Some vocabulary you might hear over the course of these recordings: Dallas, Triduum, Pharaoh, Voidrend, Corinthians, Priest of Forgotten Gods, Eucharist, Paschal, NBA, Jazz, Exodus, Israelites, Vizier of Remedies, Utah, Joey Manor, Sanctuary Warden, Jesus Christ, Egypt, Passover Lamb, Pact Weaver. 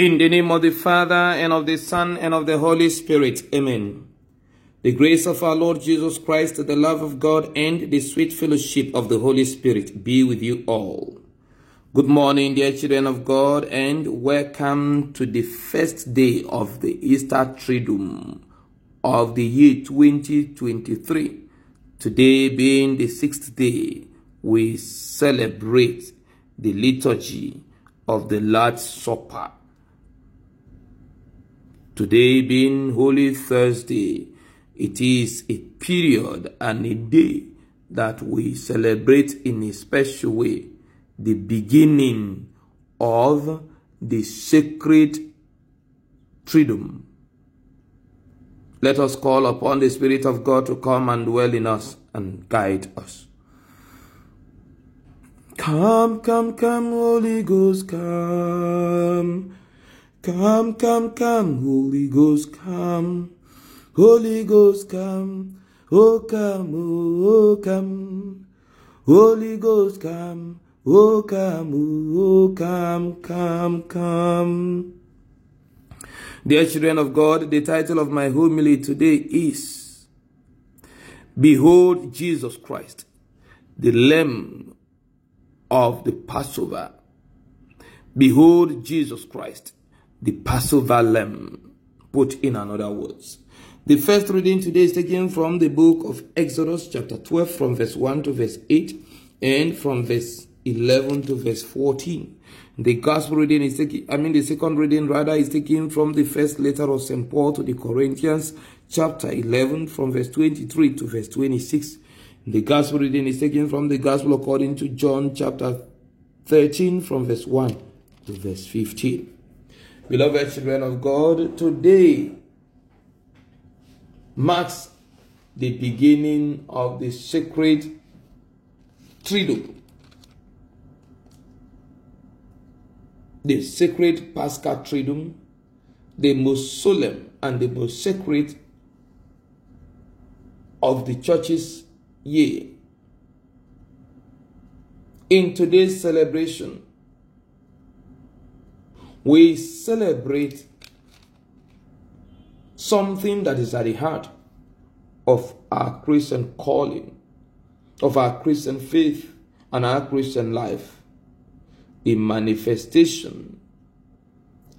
In the name of the Father, and of the Son, and of the Holy Spirit. Amen. The grace of our Lord Jesus Christ, the love of God, and the sweet fellowship of the Holy Spirit be with you all. Good morning, dear children of God, and welcome to the first day of the Easter Triduum of the year 2023. Today being the sixth day, we celebrate the liturgy of the Lord's Supper. Today being Holy Thursday, it is a period and a day that we celebrate in a special way the beginning of the sacred Triduum. Let us call upon the Spirit of God to come and dwell in us and guide us. Come, come, come, Holy Ghost, come. Come, come, come, Holy Ghost, come. Holy Ghost, come. Oh, come, oh, come. Holy Ghost, come. Oh, come, oh, come, come, come. Dear children of God, the title of my homily today is Behold Jesus Christ, the Lamb of the Passover. Behold Jesus Christ, the Passover Lamb, put in another words. The first reading today is taken from the book of Exodus chapter 12 from verse 1 to verse 8 and from verse 11 to verse 14. The gospel reading is taken, the second reading rather is taken from the first letter of St. Paul to the Corinthians chapter 11 from verse 23 to verse 26. The gospel reading is taken from the gospel according to John chapter 13 from verse 1 to verse 15. Beloved children of God, today marks the beginning of the sacred Triduum, the sacred Paschal Triduum, the most solemn and the most sacred of the church's year. In today's celebration, we celebrate something that is at the heart of our Christian calling, of our Christian faith and our Christian life. The manifestation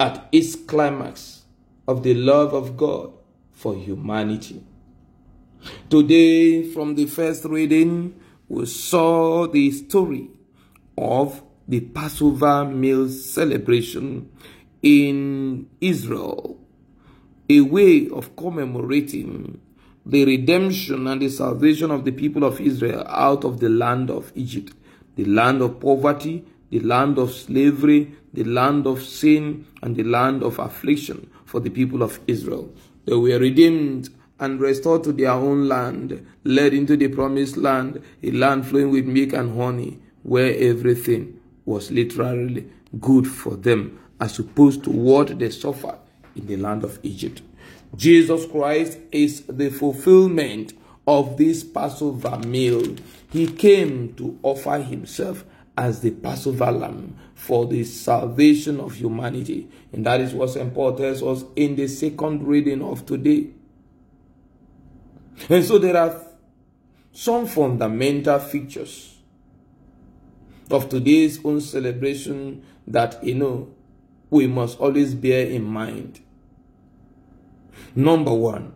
at its climax of the love of God for humanity. Today, from the first reading, we saw the story of the Passover meal celebration in Israel, a way of commemorating the redemption and the salvation of the people of Israel out of the land of Egypt, the land of poverty, the land of slavery, the land of sin, and the land of affliction for the people of Israel. They were redeemed and restored to their own land, led into the promised land, a land flowing with milk and honey, where everything was literally good for them as opposed to what they suffered in the land of Egypt. Jesus Christ is the fulfillment of this Passover meal. He came to offer himself as the Passover Lamb for the salvation of humanity. And that is what St. Paul tells us in the second reading of today. And so there are some fundamental features of today's own celebration that, we must always bear in mind. Number one,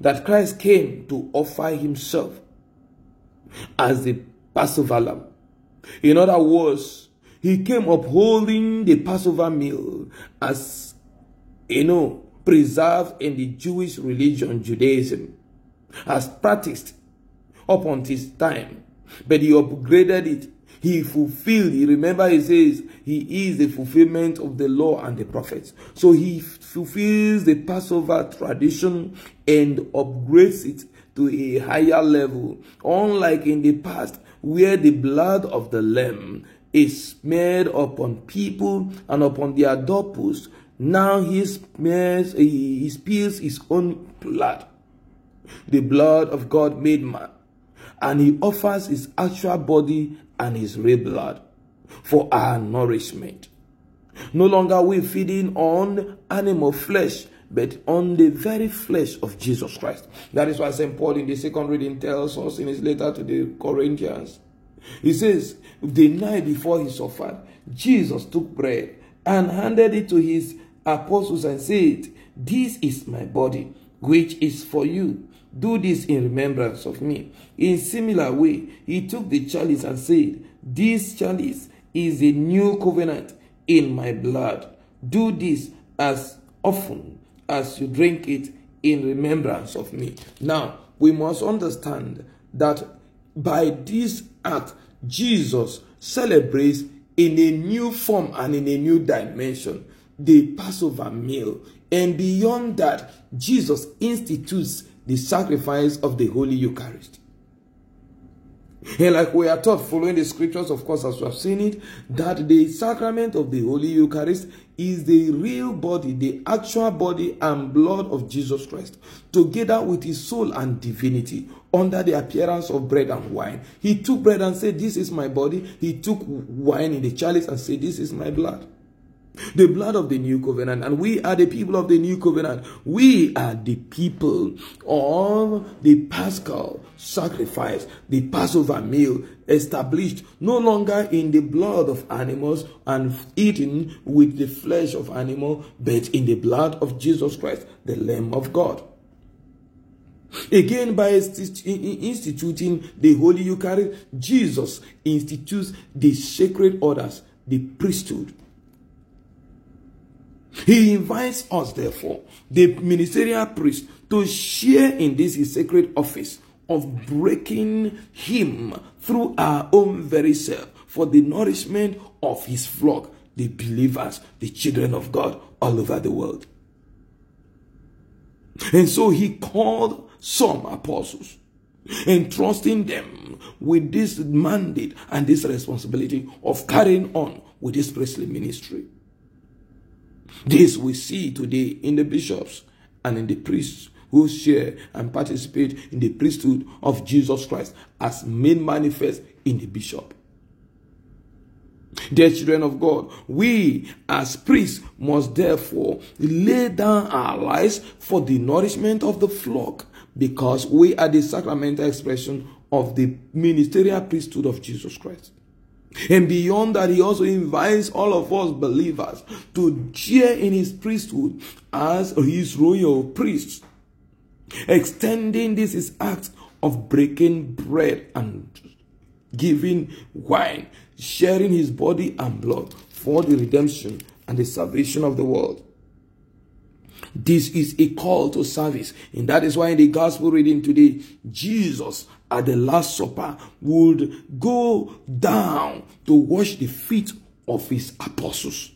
that Christ came to offer himself as the Passover Lamb. In other words, he came upholding the Passover meal as, preserved in the Jewish religion, Judaism, as practiced up until his time, but he upgraded it. He fulfilled, remember he says, he is the fulfillment of the law and the prophets. So he fulfills the Passover tradition and upgrades it to a higher level. Unlike in the past, where the blood of the lamb is smeared upon people and upon their doorposts, now he spills his own blood, the blood of God made man. And he offers his actual body and his real blood for our nourishment. No longer we feeding on animal flesh, but on the very flesh of Jesus Christ. That is why St. Paul in the second reading tells us in his letter to the Corinthians. He says, the night before he suffered, Jesus took bread and handed it to his apostles and said, "This is my body, which is for you. Do this in remembrance of me." In similar way, he took the chalice and said, "This chalice is a new covenant in my blood. Do this as often as you drink it in remembrance of me." Now, we must understand that by this act, Jesus celebrates in a new form and in a new dimension the Passover meal. And beyond that, Jesus institutes the sacrifice of the Holy Eucharist. And like we are taught following the scriptures, of course, as we have seen it, that the sacrament of the Holy Eucharist is the real body, the actual body and blood of Jesus Christ, together with his soul and divinity, under the appearance of bread and wine. He took bread and said, "This is my body." He took wine in the chalice and said, "This is my blood." The blood of the new covenant, and we are the people of the new covenant. We are the people of the Paschal sacrifice, the Passover meal established no longer in the blood of animals and eaten with the flesh of animal, but in the blood of Jesus Christ, the Lamb of God. Again, by instituting the Holy Eucharist, Jesus institutes the sacred orders, the priesthood. He invites us, therefore, the ministerial priest, to share in this his sacred office of breaking him through our own very self for the nourishment of his flock, the believers, the children of God all over the world. And so he called some apostles, entrusting them with this mandate and this responsibility of carrying on with this priestly ministry. This we see today in the bishops and in the priests who share and participate in the priesthood of Jesus Christ as made manifest in the bishop. Dear children of God, we as priests must therefore lay down our lives for the nourishment of the flock, because we are the sacramental expression of the ministerial priesthood of Jesus Christ. And beyond that, he also invites all of us believers to share in his priesthood as his royal priests, extending this his act of breaking bread and giving wine, sharing his body and blood for the redemption and the salvation of the world. This is a call to service, and that is why in the gospel reading today, Jesus at the Last Supper would go down to wash the feet of his apostles.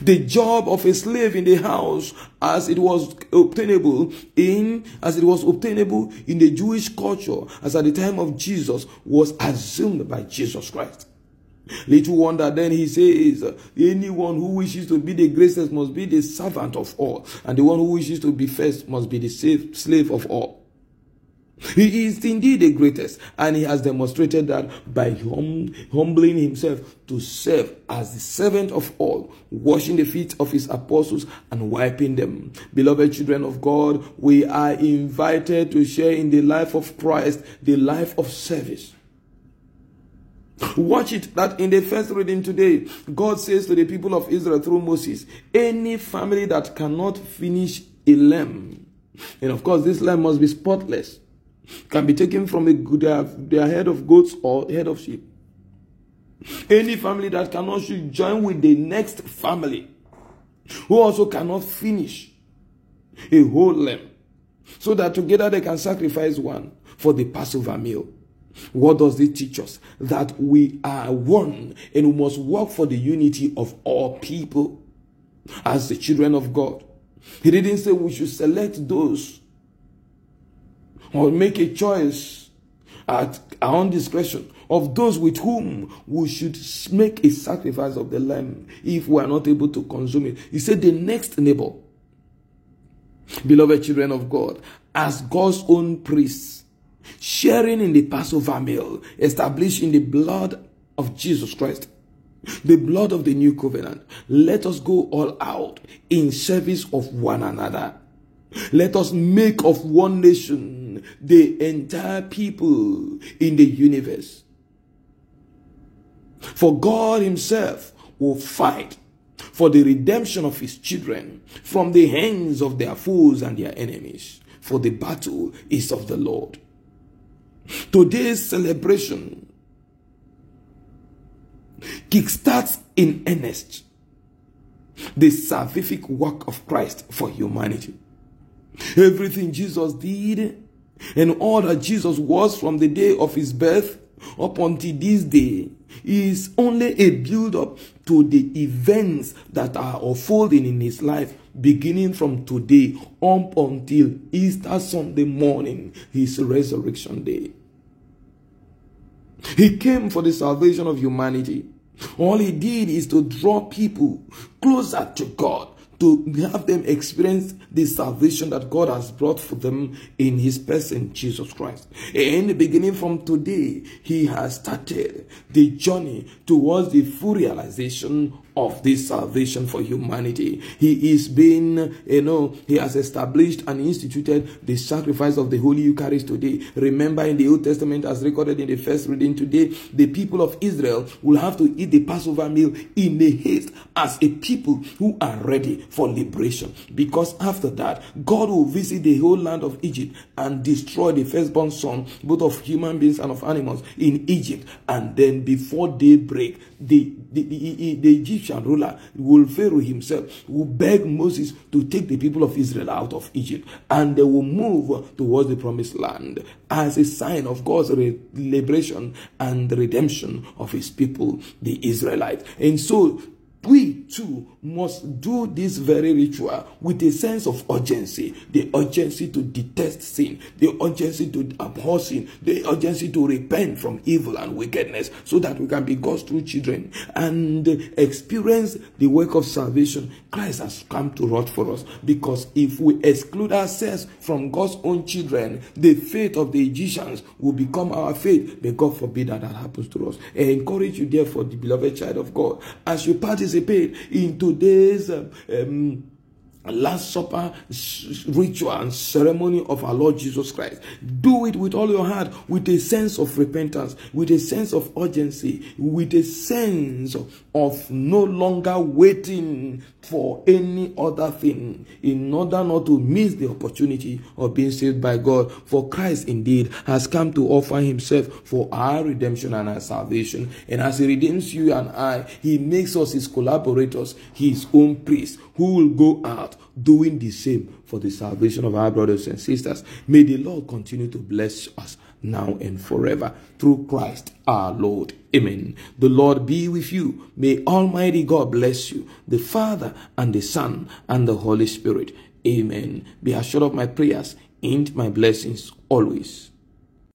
The job of a slave in the house, as it was obtainable in the Jewish culture, as at the time of Jesus, was assumed by Jesus Christ. Little wonder then he says, anyone who wishes to be the greatest must be the servant of all, and the one who wishes to be first must be the slave of all. He is indeed the greatest, and he has demonstrated that by humbling himself to serve as the servant of all, washing the feet of his apostles and wiping them. Beloved children of God, we are invited to share in the life of Christ, the life of service. Watch it that in the first reading today, God says to the people of Israel through Moses, any family that cannot finish a lamb, and of course this lamb must be spotless, can be taken from their head of goats or head of sheep. Any family that cannot join with the next family, who also cannot finish a whole lamb, so that together they can sacrifice one for the Passover meal. What does it teach us? That we are one and we must work for the unity of all people as the children of God. He didn't say we should select those or make a choice at our own discretion of those with whom we should make a sacrifice of the lamb if we are not able to consume it. He said the next neighbor. Beloved children of God, as God's own priests, sharing in the Passover meal, established in the blood of Jesus Christ, the blood of the new covenant. Let us go all out in service of one another. Let us make of one nation the entire people in the universe. For God himself will fight for the redemption of his children from the hands of their foes and their enemies. For the battle is of the Lord. Today's celebration kickstarts in earnest the salvific work of Christ for humanity. Everything Jesus did and all that Jesus was from the day of his birth up until this day is only a build-up to the events that are unfolding in his life, beginning from today up until Easter Sunday morning, his resurrection day. He came for the salvation of humanity. All he did is to draw people closer to God, to have them experience the salvation that God has brought for them in his person, Jesus Christ. And beginning from today, he has started the journey towards the full realization of this salvation for humanity. He is being, he has established and instituted the sacrifice of the Holy Eucharist today. Remember, in the Old Testament, as recorded in the first reading today, the people of Israel will have to eat the Passover meal in a haste as a people who are ready for liberation. Because after that, God will visit the whole land of Egypt and destroy the firstborn son, both of human beings and of animals, in Egypt. And then before daybreak, the Egyptian ruler, Pharaoh himself, will beg Moses to take the people of Israel out of Egypt, and they will move towards the promised land as a sign of God's liberation and redemption of his people, the Israelites. And so we too must do this very ritual with a sense of urgency, the urgency to detest sin, the urgency to abhor sin, the urgency to repent from evil and wickedness, so that we can be God's true children and experience the work of salvation Christ has come to wrought for us. Because if we exclude ourselves from God's own children, the faith of the Egyptians will become our faith. May God forbid that that happens to us. I encourage you, therefore, the beloved child of God, as you participate in today's Last Supper ritual and ceremony of our Lord Jesus Christ. Do it with all your heart, with a sense of repentance, with a sense of urgency, with a sense of no longer waiting for any other thing, in order not to miss the opportunity of being saved by God. For Christ indeed has come to offer himself for our redemption and our salvation. And as he redeems you and I, he makes us his collaborators, his own priests, who will go out doing the same for the salvation of our brothers and sisters. May the Lord continue to bless us now and forever, through Christ our Lord. Amen. The Lord be with you. May Almighty God bless you, the Father and the Son and the Holy Spirit. Amen. Be assured of my prayers and my blessings always.